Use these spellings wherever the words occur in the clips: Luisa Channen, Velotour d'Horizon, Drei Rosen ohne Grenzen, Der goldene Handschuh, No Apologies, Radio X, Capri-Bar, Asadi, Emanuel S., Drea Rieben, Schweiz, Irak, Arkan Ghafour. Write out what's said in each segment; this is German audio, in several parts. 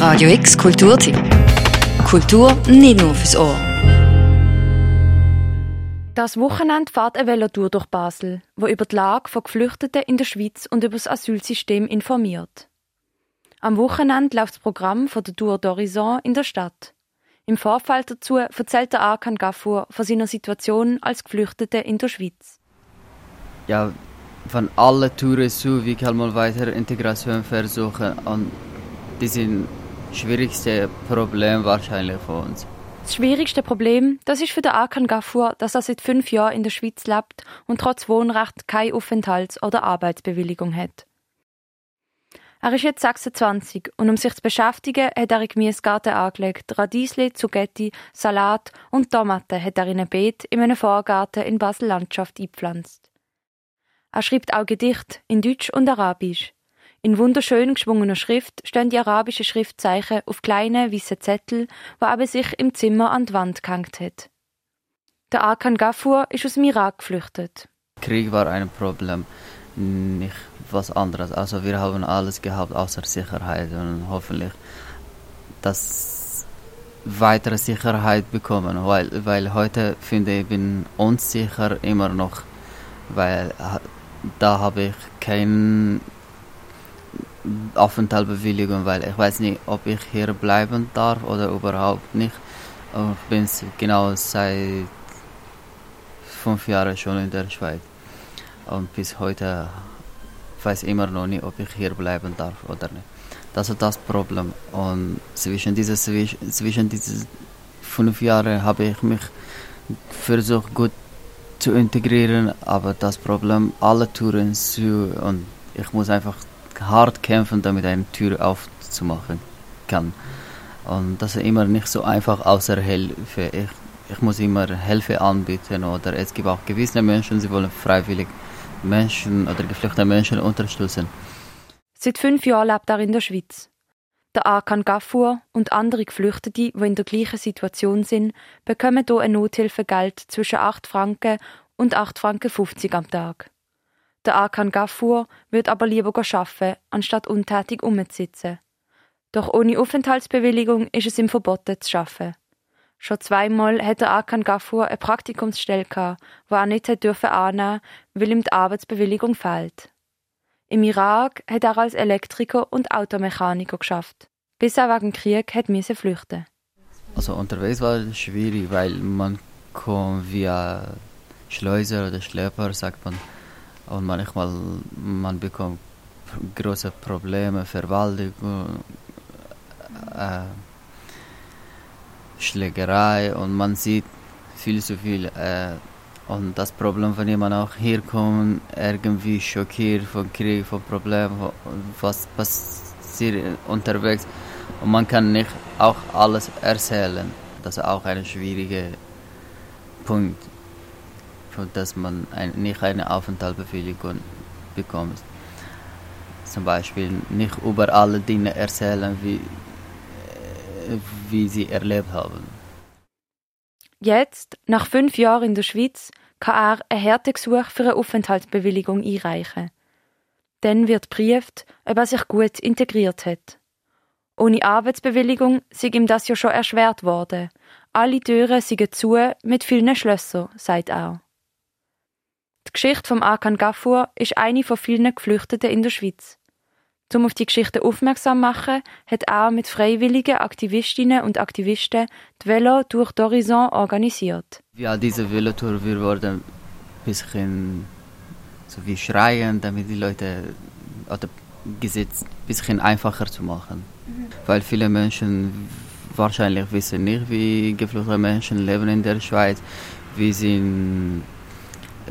Radio X Kulturtipp. Kultur nicht nur fürs Ohr. Das Wochenende fährt eine Velotour durch Basel, wo über die Lage von Geflüchteten in der Schweiz und über das Asylsystem informiert. Am Wochenende läuft das Programm von der Tour d'Horizon in der Stadt. Im Vorfeld dazu erzählt der Arkan Ghafour von seiner Situation als Geflüchteter in der Schweiz. Ja, von allen Touren so, wie kann man weiter Integration versuchen. Und das ist das schwierigste Problem wahrscheinlich für uns. Das schwierigste Problem, das ist für den Arkan Ghafour, dass er seit 5 Jahren in der Schweiz lebt und trotz Wohnrecht keine Aufenthalts- oder Arbeitsbewilligung hat. Er ist jetzt 26 und um sich zu beschäftigen, hat er in Gemüsegarten angelegt. Radiesli, Zugetti, Salat und Tomaten hat er in ein Beet in einem Vorgarten in Basel-Landschaft eingepflanzt. Er schreibt auch Gedichte in Deutsch und Arabisch. In wunderschön geschwungener Schrift stehen die arabischen Schriftzeichen auf kleinen, weissen Zettel, die er bei sich im Zimmer an die Wand gehängt hat. Der Arkan Ghafour ist aus dem Irak geflüchtet. Krieg war ein Problem, nicht was anderes. Also wir haben alles gehabt außer Sicherheit und hoffentlich, dass weitere Sicherheit bekommen, weil heute finde ich, bin unsicher immer noch, weil da habe ich keine Aufenthaltsbewilligung, weil ich weiß nicht, ob ich hier bleiben darf oder überhaupt nicht. Und ich bin genau seit 5 Jahren schon in der Schweiz. Und bis heute weiß ich immer noch nicht, ob ich hier bleiben darf oder nicht. Das ist das Problem. Und zwischen diesen 5 Jahren habe ich mich versucht, gut zu integrieren. Aber das Problem, alle Türen zu. Und ich muss einfach hart kämpfen, damit eine Tür aufzumachen kann. Und das ist immer nicht so einfach, außer Hilfe. Ich muss immer Hilfe anbieten. Oder es gibt auch gewisse Menschen, sie wollen freiwillig Menschen oder geflüchtete Menschen unterstützen. Seit 5 Jahren lebt er in der Schweiz. Der Arkan Ghafour und andere Geflüchtete, die in der gleichen Situation sind, bekommen hier ein Nothilfegeld zwischen 8 Franken und 8,50 Franken am Tag. Der Arkan Ghafour wird aber lieber arbeiten, anstatt untätig rumzusitzen. Doch ohne Aufenthaltsbewilligung ist es ihm verboten zu arbeiten. Schon 2-mal hat der Arkan Ghafour eine Praktikumsstelle gehabt, die er nicht annehmen durfte, weil ihm die Arbeitsbewilligung fehlt. Im Irak hat er als Elektriker und Automechaniker geschafft, bis er wegen Krieg musste flüchten. Also unterwegs war es schwierig, weil man kommt via Schleuser oder Schlepper, sagt man. Und manchmal man bekommt große Probleme, Verwaltung, Schlägerei und man sieht viel zu viel. Und das Problem, wenn jemand auch hier kommt, irgendwie schockiert vom Krieg, vom Problem, was passiert unterwegs. Und man kann nicht auch alles erzählen. Das ist auch ein schwieriger Punkt, dass man nicht eine Aufenthaltsbewilligung bekommt. Zum Beispiel nicht über alle Dinge erzählen, wie sie erlebt haben. Jetzt, nach 5 Jahren in der Schweiz, kann er einen Härtegesuch für eine Aufenthaltsbewilligung einreichen. Dann wird geprüft, ob er sich gut integriert hat. Ohne Arbeitsbewilligung sei ihm das ja schon erschwert worden. Alle Türen seien zu mit vielen Schlössern, sagt er. Die Geschichte von Arkan Ghafour ist eine von vielen Geflüchteten in der Schweiz. Um auf die Geschichte aufmerksam zu machen, hat er mit freiwilligen Aktivistinnen und Aktivisten die Velotour d'Horizon organisiert. Ja, diese Velotour, wir wurden ein bisschen so wie schreien, damit die Leute oder Gesetz ein bisschen einfacher zu machen. Weil viele Menschen wahrscheinlich wissen nicht, wie geflüchtete Menschen leben in der Schweiz. Wir sind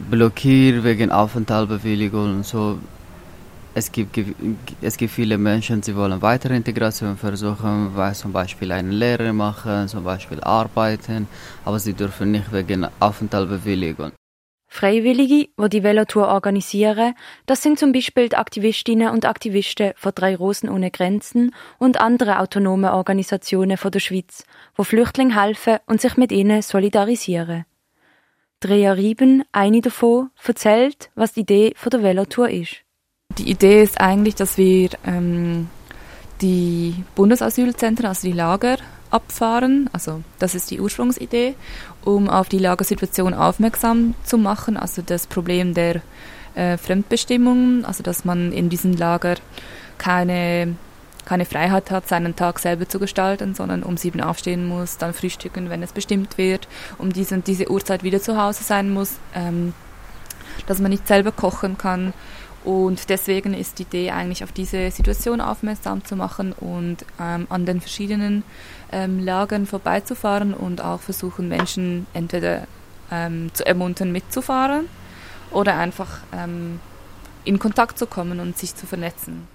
blockiert wegen Aufenthaltsbewilligung und so. Es gibt viele Menschen, die wollen weitere Integration versuchen, weil zum Beispiel eine Lehre machen, zum Beispiel arbeiten, aber sie dürfen nicht wegen Aufenthaltsbewilligung. Freiwillige, die die Velotour organisieren, das sind zum Beispiel die Aktivistinnen und Aktivisten von Drei Rosen ohne Grenzen und anderen autonomen Organisationen von der Schweiz, die Flüchtlingen helfen und sich mit ihnen solidarisieren. Drea Rieben, eine davon, erzählt, was die Idee von der Velotour ist. Die Idee ist eigentlich, dass wir die Bundesasylzentren, also die Lager, abfahren. Also das ist die Ursprungsidee, um auf die Lagersituation aufmerksam zu machen. Also das Problem der Fremdbestimmung, also dass man in diesem Lager keine Freiheit hat, seinen Tag selber zu gestalten, sondern um 7 aufstehen muss, dann frühstücken, wenn es bestimmt wird, um diese Uhrzeit wieder zu Hause sein muss, dass man nicht selber kochen kann. Und deswegen ist die Idee eigentlich, auf diese Situation aufmerksam zu machen und an den verschiedenen Lagern vorbeizufahren und auch versuchen, Menschen entweder zu ermuntern, mitzufahren oder einfach in Kontakt zu kommen und sich zu vernetzen.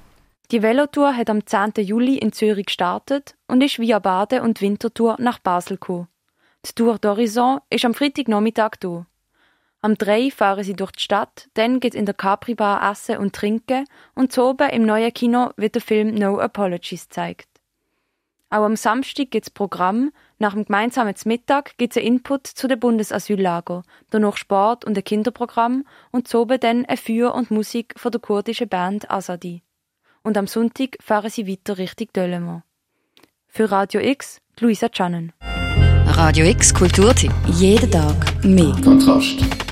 Die Velotour hat am 10. Juli in Zürich gestartet und ist via Baden- und Winterthur nach Basel gekommen. Die Tour d'Horizon ist am Freitagnachmittag da. Am 3 fahren sie durch die Stadt, dann geht in der Capri-Bar essen und trinken und zu oben im neuen Kino wird der Film No Apologies gezeigt. Auch am Samstag gibt es Programm, nach dem gemeinsamen Mittag gibt es einen Input zu den Bundesasyllagern, danach Sport und ein Kinderprogramm und zu oben dann ein Feuer und Musik von der kurdischen Band Asadi. Und am Sonntag fahren sie weiter Richtung Dölemann. Für Radio X, Luisa Channen. Radio X Kulturtipp. Jeden Tag mehr Kontrast.